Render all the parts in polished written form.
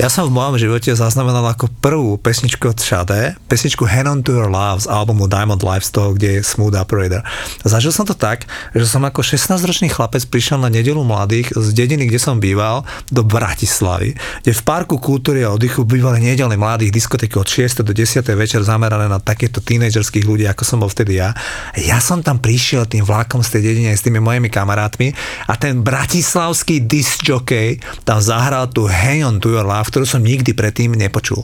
Ja som v mojom živote zaznamenal ako prvú pesničku od Shadé, pesničku Hang on to Your Love z albumu Diamond Life, z toho, kde je Smooth Operator. Zažil som to tak, že som ako 16-ročný chlapec prišiel na nedeľu mladých z dediny, kde som býval, do Bratislavy, kde v parku kultúry a oddychu bývali nedeľné mladých diskotéky od 6 do 10 večer zamerané na takéto tínedžerských ľudí, ako som bol vtedy ja. Ja som tam prišiel tým vlákom z tej dediny s tými mojimi kamarátmi a ten bratislavský disc jockey tam zahral tu Hang on to Your Love, ktorú som nikdy predtým nepočul.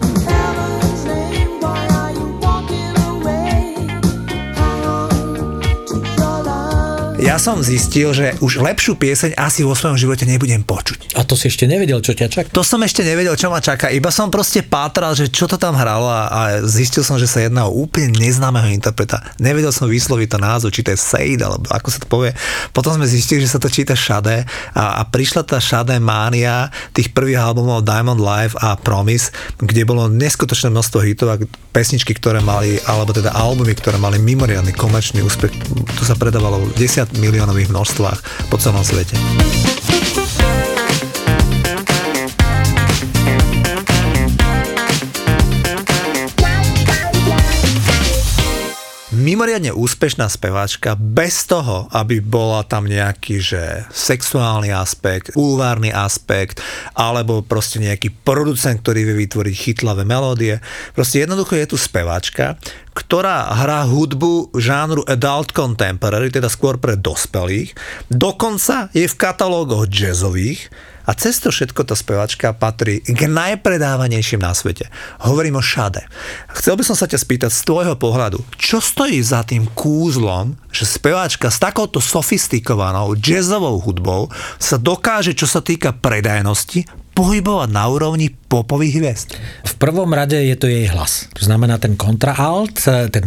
Ja som zistil, že už lepšiu pieseň asi vo svojom živote nebudem počuť. A to si ešte nevedel, čo ťa čaká? To som ešte nevedel, čo ma čaká. Iba som proste pátral, že čo to tam hralo a zistil som, že sa jedná o úplne neznámeho interpreta. Nevedel som vysloviť to názov, či to je Seid, alebo ako sa to povie. Potom sme zistili, že sa to číta Shadé a prišla tá Shadé mánia tých prvých albumov Diamond Life a Promise, kde bolo neskutočné množstvo hitov a pesničky, ktoré mali, alebo teda albumy, ktoré mali mimoriadny komerčný úspech. Tu sa predávalo 10 miliónových množstvách po celom svete. Mimoriadne úspešná speváčka bez toho, aby bola tam nejaký, že sexuálny aspekt, úlvárny aspekt, alebo proste nejaký producent, ktorý vie vytvoriť chytlavé melódie. Proste jednoducho je tu speváčka, ktorá hrá hudbu žánru adult contemporary, teda skôr pre dospelých. Dokonca je v katalógoch jazzových. A cez to všetko tá spevačka patrí k najpredávanejším na svete. Hovorím o Shadé. Chcel by som sa ťa spýtať z tvojho pohľadu, čo stojí za tým kúzlom, že spevačka s takouto sofistikovanou jazzovou hudbou sa dokáže, čo sa týka predajnosti, pohybovať na úrovni popových hviezd? V prvom rade je to jej hlas. To znamená ten kontraalt, ten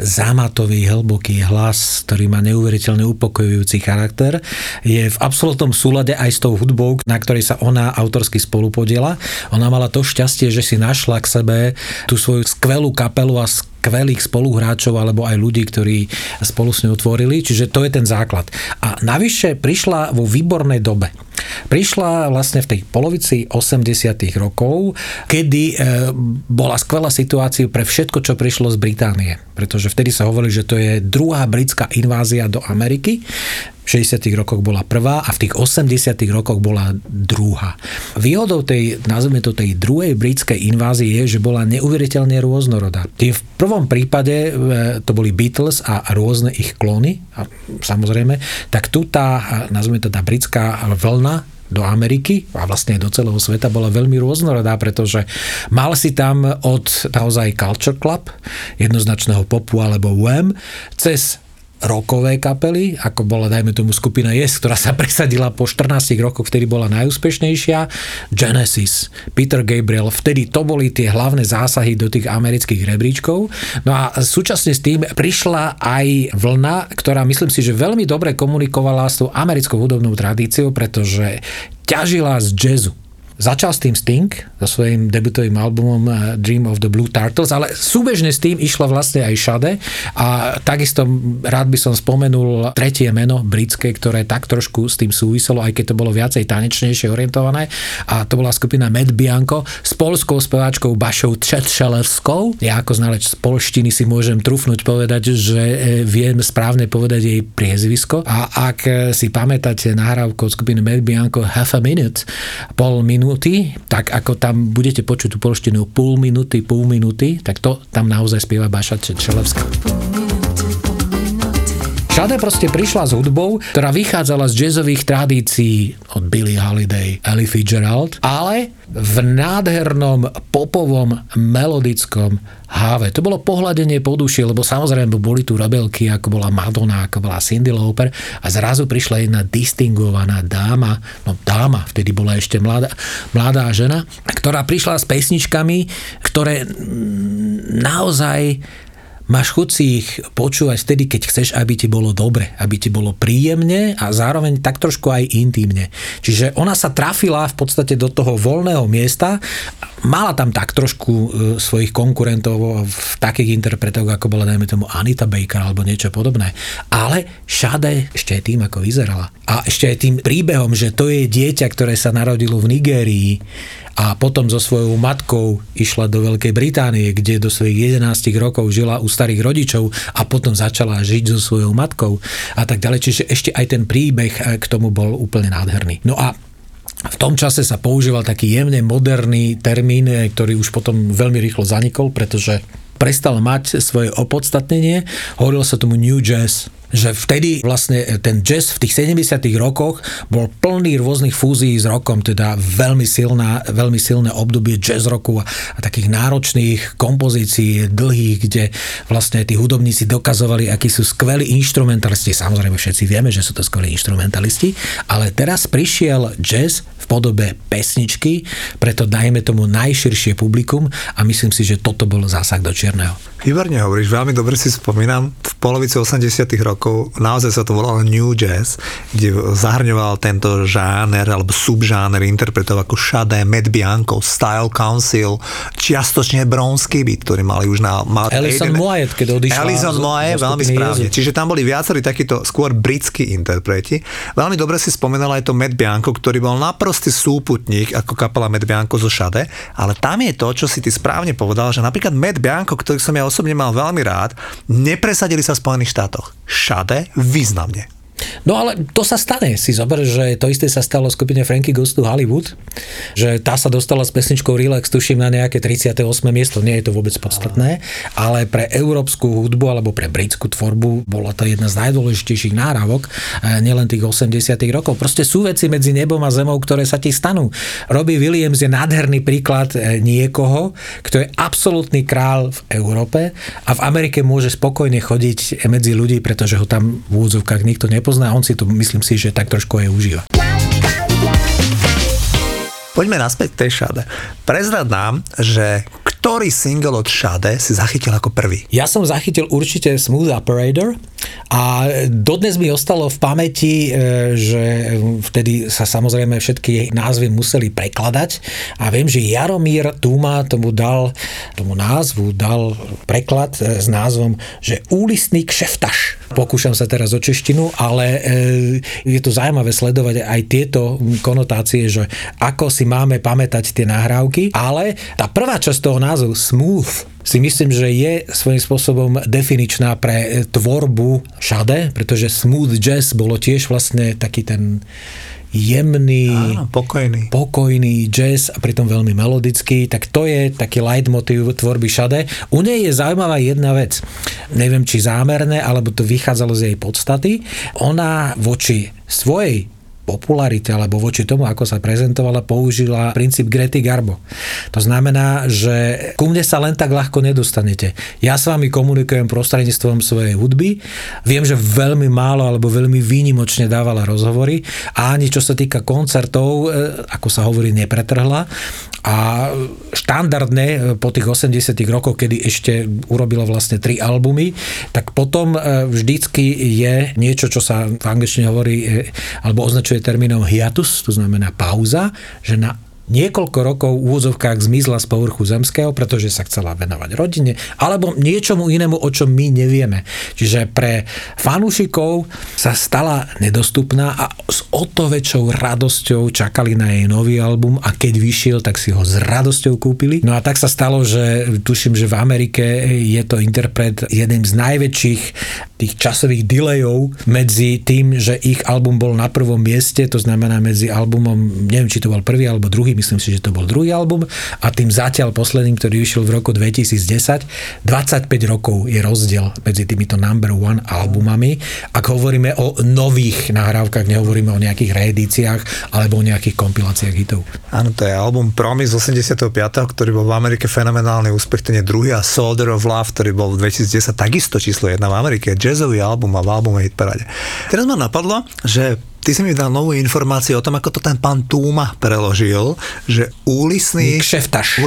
zámatový, hlboký hlas, ktorý má neuveriteľne upokojujúci charakter, je v absolútnom súlade aj s tou hudbou, na ktorej sa ona autorsky spolupodiela. Ona mala to šťastie, že si našla k sebe tú svoju skvelú kapelu a skvelých spoluhráčov alebo aj ľudí, ktorí spolu s ňou tvorili. Čiže to je ten základ. A navyše prišla vo výbornej dobe. Prišla vlastne v tej polovici 80-tých rokov, kedy bola skvelá situácia pre všetko, čo prišlo z Británie. Pretože vtedy sa hovorili, že to je druhá britská invázia do Ameriky. V 60-tých rokoch bola prvá a v tých 80-tých rokoch bola druhá. Výhodou tej, nazvime to tej druhej britskej invázie je, že bola neuveriteľne rôznorodá. Tým v prvom prípade to boli Beatles a rôzne ich klóny, a samozrejme, tak tu tá, nazvime to tá britská vlna do Ameriky a vlastne do celého sveta bola veľmi rôznorodá, pretože mal si tam od naozaj Culture Club, jednoznačného popu alebo Wham, cez rockové kapely, ako bola, dajme tomu, skupina Yes, ktorá sa presadila po 14 rokoch, vtedy bola najúspešnejšia, Genesis, Peter Gabriel, vtedy to boli tie hlavné zásahy do tých amerických rebríčkov. No a súčasne s tým prišla aj vlna, ktorá, myslím si, že veľmi dobre komunikovala s tou americkou hudobnou tradíciou, pretože ťažila z jazzu. Začal s tým Sting, so svojím debutovým albumom Dream of the Blue Turtles, ale súbežne s tým išla vlastne aj Shadé a takisto rád by som spomenul tretie meno britské, ktoré tak trošku s tým súviselo, aj keď to bolo viacej tanečnejšie orientované, a to bola skupina Matt Bianco s poľskou speváčkou Basiou Trzetrzelewskou. Ja ako znalec z polštiny si môžem trúfnuť povedať, že viem správne povedať jej priezvisko, a ak si pamätáte nahrávku od skupiny Matt Bianco Half a Minute, pol minút, tak ako tam budete počuť tú polštinu pol minúty, tak to tam naozaj spieva Basia Trzetrzelewska. Shadé proste prišla s hudbou, ktorá vychádzala z jazzových tradícií od Billie Holiday, Ella Fitzgerald, ale v nádhernom popovom melodickom háve. To bolo pohľadenie po duši, lebo samozrejme boli tu rebelky, ako bola Madonna, ako bola Cyndi Lauper, a zrazu prišla jedna distingovaná dáma, vtedy bola ešte mladá žena, ktorá prišla s pesničkami, ktoré naozaj máš chuť si ich počúvať vtedy, keď chceš, aby ti bolo dobre, aby ti bolo príjemne a zároveň tak trošku aj intímne. Čiže ona sa trafila v podstate do toho voľného miesta, mala tam tak trošku svojich konkurentov v takých interpretoch, ako bola dajme tomu Anita Baker alebo niečo podobné. Ale Sade ešte aj tým, ako vyzerala. A ešte aj tým príbehom, že to je dieťa, ktoré sa narodilo v Nigérii a potom so svojou matkou išla do Veľkej Británie, kde do svojich 11 rokov žila u starých rodičov a potom začala žiť so svojou matkou a tak ďalej. Čiže ešte aj ten príbeh k tomu bol úplne nádherný. No a v tom čase sa používal taký jemne moderný termín, ktorý už potom veľmi rýchlo zanikol, pretože prestal mať svoje opodstatnenie. Hovorilo sa tomu New Jazz. Že vtedy vlastne ten jazz v tých 70. rokoch bol plný rôznych fúzií s rockom, teda veľmi silné obdobie jazz roku a takých náročných kompozícií dlhých, kde vlastne tí hudobníci dokazovali, akí sú skvelí inštrumentalisti. Samozrejme všetci vieme, že sú to skvelí inštrumentalisti, ale teraz prišiel jazz v podobe pesničky, preto dajme tomu najširšie publikum a myslím si, že toto bol zásah do čierneho. Výborne hovoríš, veľmi dobre si spomínam, v polovici 80. rokov naozaj sa to volalo New Jazz, kde zahrňoval tento žáner alebo subžáner interpretov ako Sade, Matt Bianco, Style Council, čiastočne Bronski Beat, ktorý mali už na... Alison Moyet, keď odišla. Alison Moyet, veľmi správne. Jezu. Čiže tam boli viacerí takíto skôr britskí interpreti. Veľmi dobre si spomenal aj to Matt Bianco, ktorý bol naprostý súputník ako kapela Matt Bianco zo Sade, ale tam je to, čo si ty správne povedal, že napríklad Matt Bianco, ktorý som ja osobne mal veľmi rád, nepresadili sa v Spojených štátoch. Sade významne. No ale to sa stane. Si zober, že to isté sa stalo skupine Frankie Goes to Hollywood, že tá sa dostala s pesničkou Relax, tuším, na nejaké 38. miesto. Nie je to vôbec podstatné, ale pre európsku hudbu alebo pre britskú tvorbu bola to jedna z najdôležitejších náravok nielen tých 80. rokov. Proste sú veci medzi nebom a zemou, ktoré sa ti stanú. Robbie Williams je nádherný príklad niekoho, kto je absolútny král v Európe a v Amerike môže spokojne chodiť medzi ľudí, pretože ho tam v úvodzovkách nikto nepozná. On si to, myslím si, že tak trošku aj užíva. Poďme naspäť k tej Sade. Prezrad nám, že ktorý single od Sade si zachytil ako prvý? Ja som zachytil určite Smooth Operator a dodnes mi ostalo v pamäti, že vtedy sa samozrejme všetky názvy museli prekladať a viem, že Jaromír Tuma tomu názvu dal preklad s názvom, že Úlisný kšeftař. Pokúšam sa teraz o češtinu, ale je to zaujímavé sledovať aj tieto konotácie, že ako si máme pamätať tie nahrávky, ale tá prvá časť toho názvu Smooth si myslím, že je svojím spôsobom definičná pre tvorbu Sade, pretože smooth jazz bolo tiež vlastne taký ten jemný, pokojný jazz a pritom veľmi melodický, tak to je taký leitmotív tvorby Sade. U nej je zaujímavá jedna vec. Neviem, či zámerné, alebo to vychádzalo z jej podstaty. Ona voči svojej popularite, alebo voči tomu, ako sa prezentovala, použila princíp Grety Garbo. To znamená, že ku mne sa len tak ľahko nedostanete. Ja s vami komunikujem prostredníctvom svojej hudby. Viem, že veľmi málo alebo veľmi výnimočne dávala rozhovory a ani čo sa týka koncertov, ako sa hovorí, nepretrhla. A štandardne po tých 80 rokoch, kedy ešte urobila vlastne 3 albumy, tak potom vždycky je niečo, čo sa v angličtine hovorí alebo označuje termínom hiatus, to znamená pauza, že na niekoľko rokov v úvodzovkách zmizla z povrchu zemského, pretože sa chcela venovať rodine, alebo niečomu inému, o čom my nevieme. Čiže pre fanúšikov sa stala nedostupná a s o to väčšou radosťou čakali na jej nový album a keď vyšiel, tak si ho s radosťou kúpili. No a tak sa stalo, že tuším, že v Amerike je to interpret jedným z najväčších tých časových delayov medzi tým, že ich album bol na prvom mieste, to znamená medzi albumom, neviem, či to bol prvý alebo druhý, myslím si, že to bol druhý album a tým zatiaľ posledným, ktorý vyšiel v roku 2010, 25 rokov je rozdiel medzi týmito number one albumami. Ak hovoríme o nových nahrávkach, nehovoríme o nejakých reedíciách alebo o nejakých kompiláciách hitov. Áno, to je album Promise 85, ktorý bol v Amerike fenomenálny úspech, ten je druhý a Soldier of Love, ktorý bol v 2010 takisto číslo 1 v Amerike, jazzový album a v albumovej hitparáde. Teraz ma napadlo, že Ty si mi dal novú informáciu o tom, ako to ten pán Tuma preložil, že úlisný kšeftař.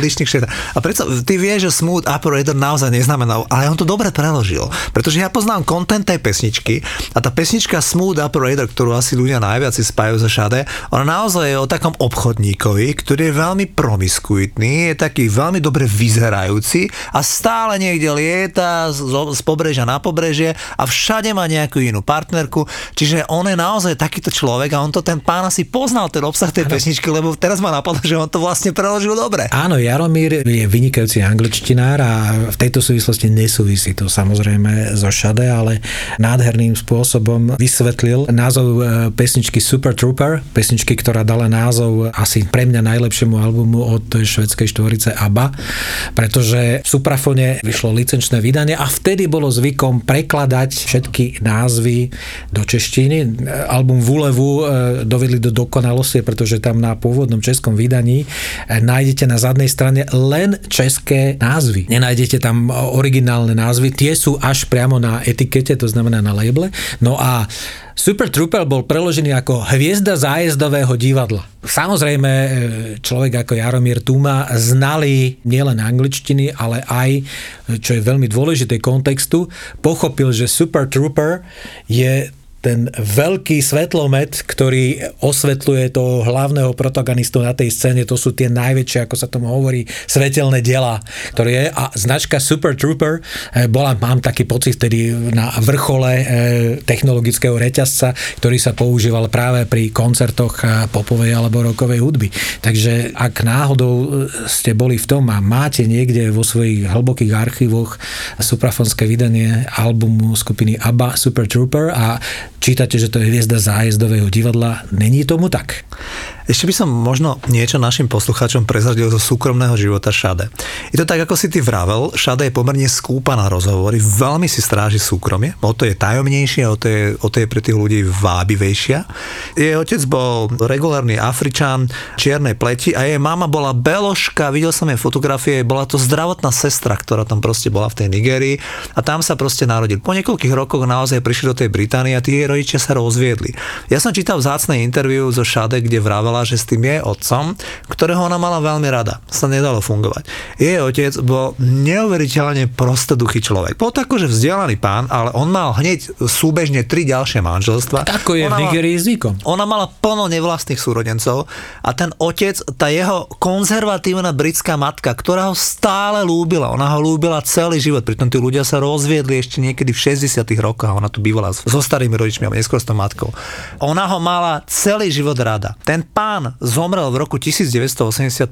A prečo ty vieš, že Smooth Operator naozaj neznamenal, ale on to dobre preložil, pretože ja poznám kontent tej pesničky a tá pesnička Smooth Operator, ktorú asi ľudia najviac si spájú za šadé, ona naozaj je o takom obchodníkovi, ktorý je veľmi promiskuitný, je taký veľmi dobre vyzerajúci a stále niekde lieta z pobrežia na pobrežie a všade má nejakú inú partnerku, čiže on je naozaj takýto človek a on to ten pán asi poznal ten obsah tej pesničky, lebo teraz ma napadlo, že on to vlastne preložil dobre. Áno, Jaromír je vynikajúci angličtinár a v tejto súvislosti nesúvisí to samozrejme so šade, ale nádherným spôsobom vysvetlil názov pesničky Super Trooper, pesničky, ktorá dala názov asi pre mňa najlepšiemu albumu od švédskej štvorice ABBA, pretože v Suprafone vyšlo licenčné vydanie a vtedy bolo zvykom prekladať všetky názvy do češtiny. Album Vulevu dovedli do dokonalosti, pretože tam na pôvodnom českom vydaní nájdete na zadnej strane len české názvy. Nenájdete tam originálne názvy, tie sú až priamo na etikete, to znamená na labele. No a Super Trooper bol preložený ako Hviezda zájezdového divadla. Samozrejme, človek ako Jaromír Tuma znalý nielen angličtiny, ale aj, čo je veľmi dôležité kontextu, pochopil, že Super Trooper je ten veľký svetlomet, ktorý osvetľuje toho hlavného protagonistu na tej scéne, to sú tie najväčšie, ako sa tomu hovorí, svetelné diela, ktoré je, a značka Super Trooper bola, mám taký pocit, tedy na vrchole technologického reťazca, ktorý sa používal práve pri koncertoch popovej alebo rockovej hudby. Takže ak náhodou ste boli v tom a máte niekde vo svojich hlbokých archívoch suprafonské vydanie albumu skupiny ABBA Super Trooper a čítate, že to je Hviezda zájezdového divadla. Není tomu tak. Ešte by som možno niečo našim poslucháčom prezradil zo súkromného života Šade. Je to tak, ako si ty vravel, Šade je pomerne skúpa na rozhovory, veľmi si stráži súkromie, o to je tajomnejšie, o to je pre tých ľudí vábivejšia. Jej otec bol regulárny Afričan čiernej pleti a jej mama bola beloška, videl som jej fotografie, bola to zdravotná sestra, ktorá tam proste bola v tej Nigérii a tam sa proste narodil. Po niekoľkých rokoch naozaj prišli do tej Británie a tie rodičia sa rozviedli. Ja som čítal vzácne interview zo Šade, kde vravel, že s tým jej otcom, ktorého ona mala veľmi rada, sa nedalo fungovať. Jej otec bol neuveriteľne prostoduchý človek. Bol tak, že vzdelaný pán, ale on mal hneď súbežne 3 ďalšie manželstvá. Tako je v Nigerii zvykom. Ona mala plno nevlastných súrodencov a ten otec, tá jeho konzervatívna britská matka, ktorá ho stále lúbila, ona ho lúbila celý život, pritom tí ľudia sa rozviedli ešte niekedy v 60. rokoch a ona tu bývala so starými rodičmi, ale neskôr s tou matkou. Ona ho mala celý život rada. Ten pán zomrel v roku 1985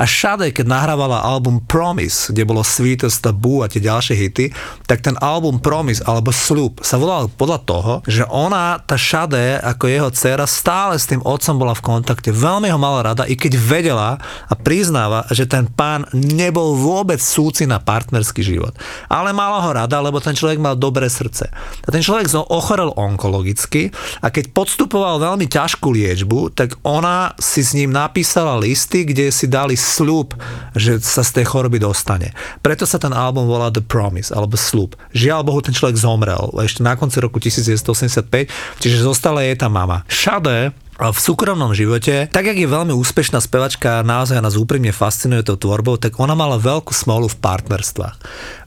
a Sade, keď nahrávala album Promise, kde bolo Sweetest Taboo a tie ďalšie hity, tak ten album Promise alebo Sľub sa volal podľa toho, že ona, tá Sade, ako jeho dcéra, stále s tým otcom bola v kontakte, veľmi ho mala rada, i keď vedela a priznáva, že ten pán nebol vôbec súci na partnerský život. Ale mala ho rada, lebo ten človek mal dobré srdce. A ten človek ochorel onkologicky a keď podstupoval veľmi ťažkú liečbu, tak ona si s ním napísala listy, kde si dali sľub, že sa z tej choroby dostane. Preto sa ten album volá The Promise, alebo Sľub. Žiaľ Bohu, ten človek zomrel ešte na konci roku 1985, čiže zostala jej tá mama. Sade v súkromnom živote, tak jak je veľmi úspešná spevačka, naozaj nás úprimne fascinuje tou tvorbou, tak ona mala veľkú smolu v partnerstvách.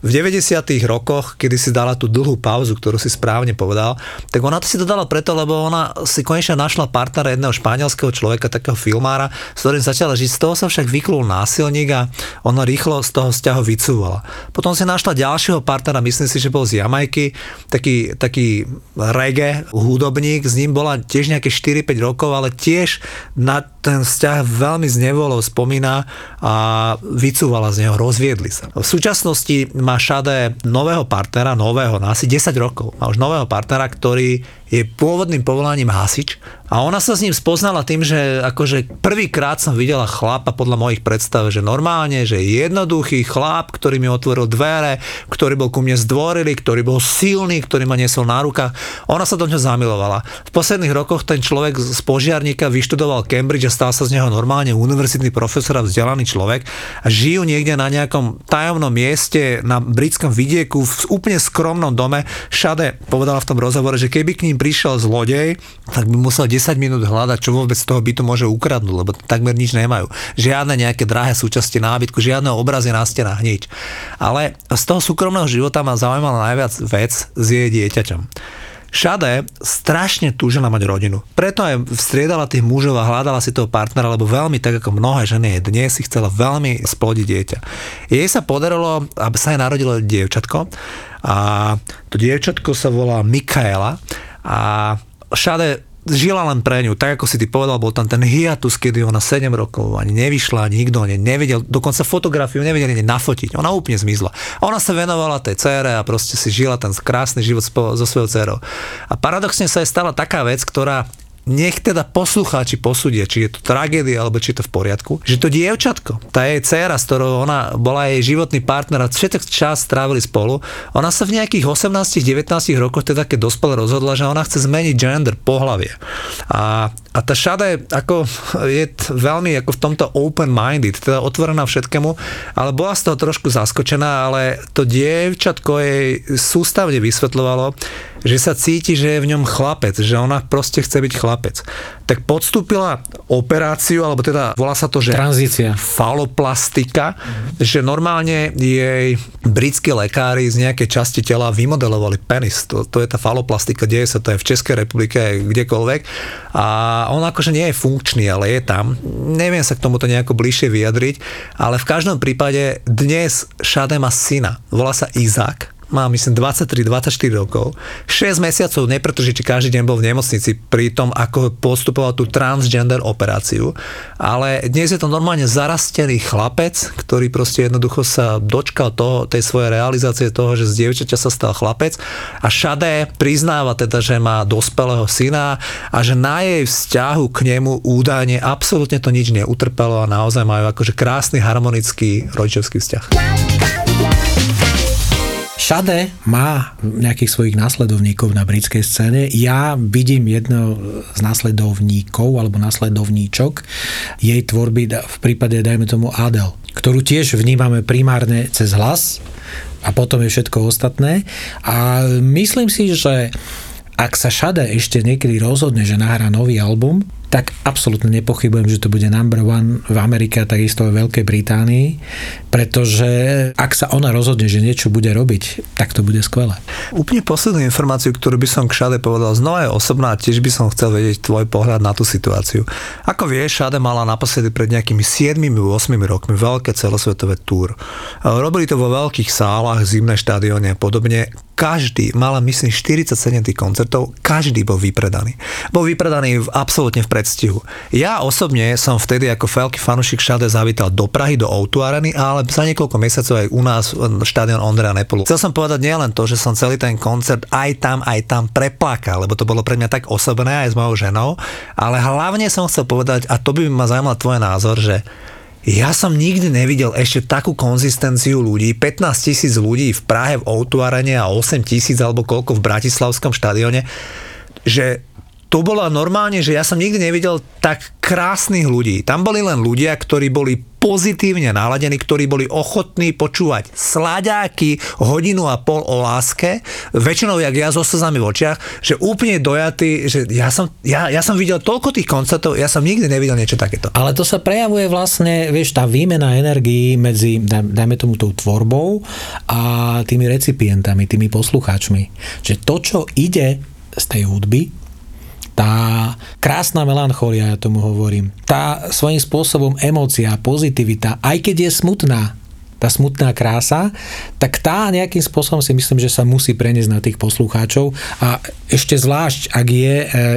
V 90. rokoch, kedy si dala tú dlhú pauzu, ktorú si správne povedal, tak ona to si dodala preto, lebo ona si konečne našla partnera, jedného španielského človeka, takého filmára, s ktorým začala žiť. Z toho sa však vyklul násilník a ona rýchlo z toho vzťahu vycúvala. Potom si našla ďalšieho partnera, myslím si, že bol z Jamajky, taký reggae hudobník, s ním bola tiež nejaké 4-5 rokov, ale tiež na ten vzťah veľmi znevolou spomína a vycúvala z neho, rozviedli sa. V súčasnosti má Sade nového partnera, nového, na asi 10 rokov. Má už nového partnera, ktorý je pôvodným povolaním hasič a ona sa s ním spoznala tým, že akože prvýkrát som videla chlapa podľa mojich predstav, že normálne, že jednoduchý chlap, ktorý mi otvoril dvere, ktorý bol ku mne zdvorilý, ktorý bol silný, ktorý ma nesol na rukách. Ona sa do ňoho zamilovala. V posledných rokoch ten človek z požiarníka vyštudoval Cambridge, že stá sa z neho normálne univerzitný profesor a vzdelaný človek a žijú niekde na nejakom tajomnom mieste na britskom vidieku v úplne skromnom dome. Shade povedala v tom rozhovore, že keby k ním prišiel zlodej, tak by musel 10 minút hľadať, čo vôbec z toho bytu môže ukradnúť, lebo takmer nič nemajú. Žiadne nejaké drahé súčasti nábytku, žiadne obrazy na stenách, nič. Ale z toho súkromného života ma zaujímala najviac vec s jej dieťaťom. Shade strašne túžila mať rodinu. Preto aj striedala tých mužov a hľadala si toho partnera, lebo veľmi, tak ako mnohé ženy dnes, si chcela veľmi splodiť dieťa. Jej sa podarilo, aby sa jej narodilo dievčatko. A to dievčatko sa volá Michaela. A Shade žila len pre ňu, tak ako si ty povedal, bol tam ten hiatus, kedy ona 7 rokov ani nevyšla, nikto ani nevedel, dokonca fotografiu nevedeli ani nafotiť, ona úplne zmizla. Ona sa venovala tej dcére a proste si žila ten krásny život so svojou dcerou. A paradoxne sa jej stala taká vec, ktorá nech teda poslucháči posúdia, či je to tragédia, alebo či je to v poriadku, že to dievčatko, tá jej dcéra, s ktorou ona bola jej životný partner a všetok čas strávili spolu, ona sa v nejakých 18-19 rokoch, teda keď dospela, rozhodla, že ona chce zmeniť gender, pohlavie. A tá Shade ako je veľmi ako v tomto open-minded, teda otvorená všetkému, ale bola z toho trošku zaskočená, ale to dievčatko jej sústavne vysvetľovalo, že sa cíti, že je v ňom chlapec, že ona proste chce byť chlapec. Tak podstúpila operáciu, alebo teda volá sa to, že tranzícia, faloplastika, že normálne jej britskí lekári z nejakej časti tela vymodelovali penis. To je tá faloplastika, deje sa to aj v Českej republike, kdekoľvek. A on akože nie je funkčný, ale je tam. Neviem sa k tomuto nejako bližšie vyjadriť, ale v každom prípade dnes Shade má syna. Volá sa Izák. Má, myslím, 23-24 rokov. 6 mesiacov nepretržite každý deň bol v nemocnici pri tom, ako postupoval tú transgender operáciu. Ale dnes je to normálne zarastený chlapec, ktorý proste jednoducho sa dočkal toho, tej svojej realizácie toho, že z dievčaťa sa stal chlapec. A Shade priznáva teda, že má dospelého syna a že na jej vzťahu k nemu údajne absolútne to nič neutrpelo a naozaj majú akože krásny harmonický rodičovský vzťah. Shade má nejakých svojich následovníkov na britskej scéne. Ja vidím jedno z následovníkov alebo následovníčok jej tvorby v prípade, dajme tomu, Adele, ktorú tiež vnímame primárne cez hlas a potom je všetko ostatné. A myslím si, že ak sa Shade ešte niekedy rozhodne, že nahrá nový album, tak absolútne nepochybujem, že to bude number one v Amerike a takisto v Veľkej Británii, pretože ak sa ona rozhodne, že niečo bude robiť, tak to bude skvelé. Úplne poslednú informáciu, ktorú by som k Shade povedal, znova je osobná, tiež by som chcel vedieť tvoj pohľad na tú situáciu. Ako vieš, Shade mala naposledy pred nejakými 7-8 rokmi veľké celosvetové túr. Robili to vo veľkých sálach, zimné štadióny a podobne. Každý, mala myslím 47 tých koncertov, každý bol vypredaný. Bol vypredaný absolútne v predstihu. Ja osobne som vtedy ako veľký fanúšik Shade zavítal do Prahy, do O2 Areny, ale za niekoľko mesiacov aj u nás štadión Ondreja Nepelu. Chcel som povedať nielen to, že som celý ten koncert aj tam preplakal, lebo to bolo pre mňa tak osobné aj s mojou ženou, ale hlavne som chcel povedať, a to by ma zaujímal tvoj názor, že ja som nikdy nevidel ešte takú konzistenciu ľudí, 15 000 ľudí v Prahe v O2 Arene a 8 000 alebo koľko v bratislavskom štadióne, že to bolo normálne, že ja som nikdy nevidel tak krásnych ľudí. Tam boli len ľudia, ktorí boli pozitívne naladení, ktorí boli ochotní počúvať sladáky hodinu a pol o láske, väčšinou jak ja so slzami v očiach, že úplne dojatý, že ja som videl toľko tých koncertov, ja som nikdy nevidel niečo takéto. Ale to sa prejavuje vlastne, vieš, tá výmena energií medzi, dajme tomu, tou tvorbou a tými recipientami, tými poslucháčmi. Že to, čo ide z tej hudby, tá krásna melancholia, ja tomu hovorím. Tá svojím spôsobom emócia, pozitivita, aj keď je smutná, tá smutná krása, tak tá nejakým spôsobom si myslím, že sa musí preniesť na tých poslucháčov a ešte zvlášť, ak je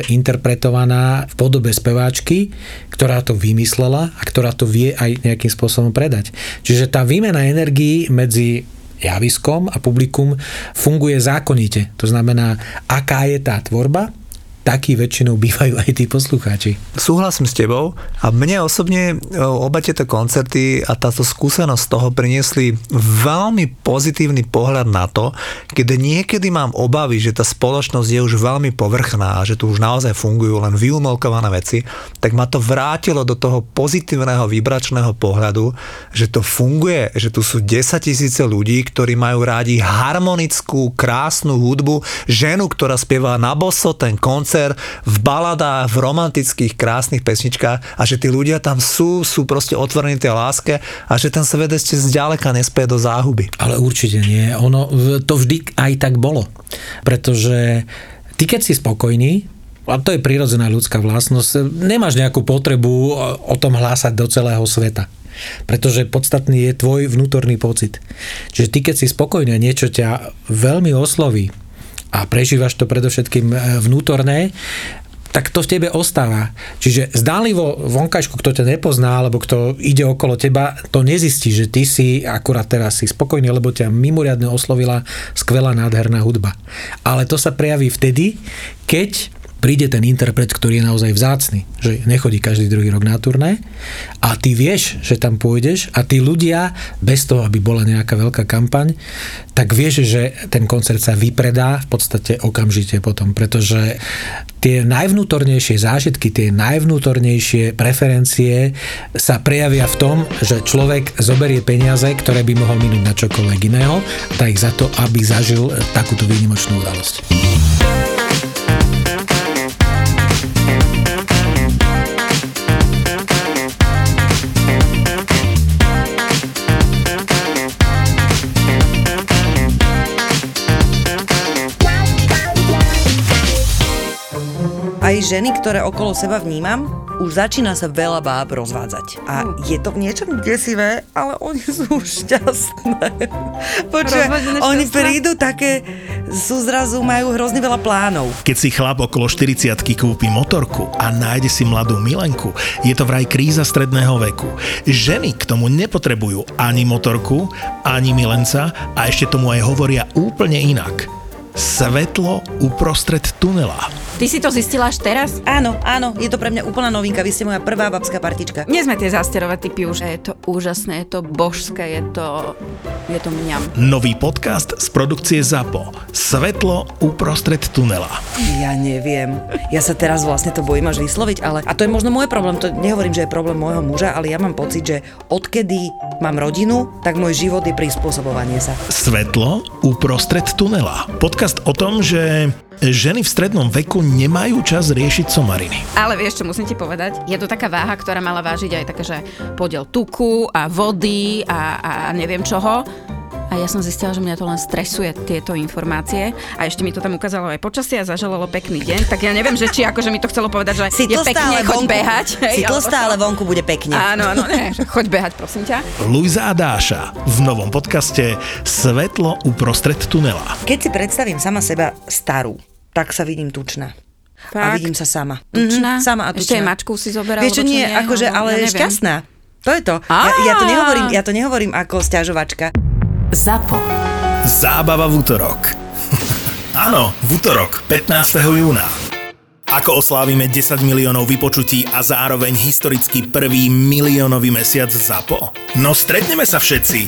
interpretovaná v podobe speváčky, ktorá to vymyslela a ktorá to vie aj nejakým spôsobom predať. Čiže tá výmena energií medzi javiskom a publikum funguje zákonite. To znamená, aká je tá tvorba, takí väčšinou bývajú aj tí poslucháči. Súhlasím s tebou a mne osobne oba tieto koncerty a táto skúsenosť toho priniesli veľmi pozitívny pohľad na to, keď niekedy mám obavy, že tá spoločnosť je už veľmi povrchná a že tu už naozaj fungujú len vyumelkované veci, tak ma to vrátilo do toho pozitívneho vibračného pohľadu, že to funguje, že tu sú 10 000 ľudí, ktorí majú rádi harmonickú, krásnu hudbu, ženu, ktorá spieva na boso ten koncert v baladách, v romantických krásnych pesničkách a že tí ľudia tam sú proste otvorení tej láske a že ten svet ešte zďaleka nespie do záhuby. Ale určite nie. Ono to vždy aj tak bolo. Pretože ty, keď si spokojný, a to je prirodzená ľudská vlastnosť, nemáš nejakú potrebu o tom hlásať do celého sveta. Pretože podstatný je tvoj vnútorný pocit. Čiže ty, keď si spokojný a niečo ťa veľmi osloví, a prežívaš to predovšetkým vnútorné, tak to v tebe ostáva. Čiže zdánlivo vonkajšku, kto ťa nepozná, alebo kto ide okolo teba, to nezistí, že ty si akurát teraz si spokojný, lebo ťa mimoriadne oslovila skvelá, nádherná hudba. Ale to sa prejaví vtedy, keď príde ten interpret, ktorý je naozaj vzácny, že nechodí každý druhý rok na turné a ty vieš, že tam pôjdeš a tí ľudia, bez toho, aby bola nejaká veľká kampaň, tak vieš, že ten koncert sa vypredá v podstate okamžite potom, pretože tie najvnútornejšie zážitky, tie najvnútornejšie preferencie sa prejavia v tom, že človek zoberie peniaze, ktoré by mohol minúť na čokoľvek iného, dá ich za to, aby zažil takúto výnimočnú udalosť. Aj ženy, ktoré okolo seba vnímam, už začína sa veľa báb rozvádzať. A je to v niečom desivé, ale oni sú šťastné. Počujem, oni prídu také, sú zrazu, majú hrozne veľa plánov. Keď si chlap okolo 40-ky kúpi motorku a nájde si mladú milenku, je to vraj kríza stredného veku. Ženy k tomu nepotrebujú ani motorku, ani milenca a ešte tomu aj hovoria úplne inak. Svetlo uprostred tunela. Ty si to zistila až teraz? Áno, je to pre mňa úplná novinka. Vy ste moja prvá babská partička. Nie sme tie zásterové typy už. Je to úžasné, je to božské, je to mňam. Nový podcast z produkcie ZAPO. Svetlo uprostred tunela. Ja neviem. Ja sa teraz vlastne to bojím až vysloviť, ale a to je možno môj problém. To nehovorím, že je problém môjho muža, ale ja mám pocit, že odkedy mám rodinu, tak môj život je prispôsobovanie sa. Svetlo uprostred tunela. Podcast o tom, že ženy v strednom veku nemajú čas riešiť somariny. Ale vieš čo, musím ti povedať, je to taká váha, ktorá mala vážiť aj také, že podiel tuku a vody a neviem čoho. A ja som zistila, že mňa to len stresuje, tieto informácie. A ešte mi to tam ukázalo aj počasie a zaželalo pekný deň. Tak ja neviem, že či akože mi to chcelo povedať, že je pekne, choď behať. Si to stále vonku, bude pekne. Áno, nie, choď behať, prosím ťa. Luisa a Dáša v novom podcaste Svetlo uprostred tunela. Keď si predstavím sama seba starú, tak sa vidím tučná. Fakt? A vidím sa sama. Tučná? Sama a tučná. Ešte aj mačku si zoberala. Vieš čo, nie, akože, ale šťastná. To je to. Ja to nehovorím ako sťažovačka. ZAPO. Zábava v útorok. Áno, v útorok, 15. júna. Ako oslávime 10 miliónov vypočutí a zároveň historicky prvý miliónový mesiac ZAPO? No stretneme sa všetci.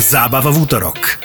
Zábava v útorok.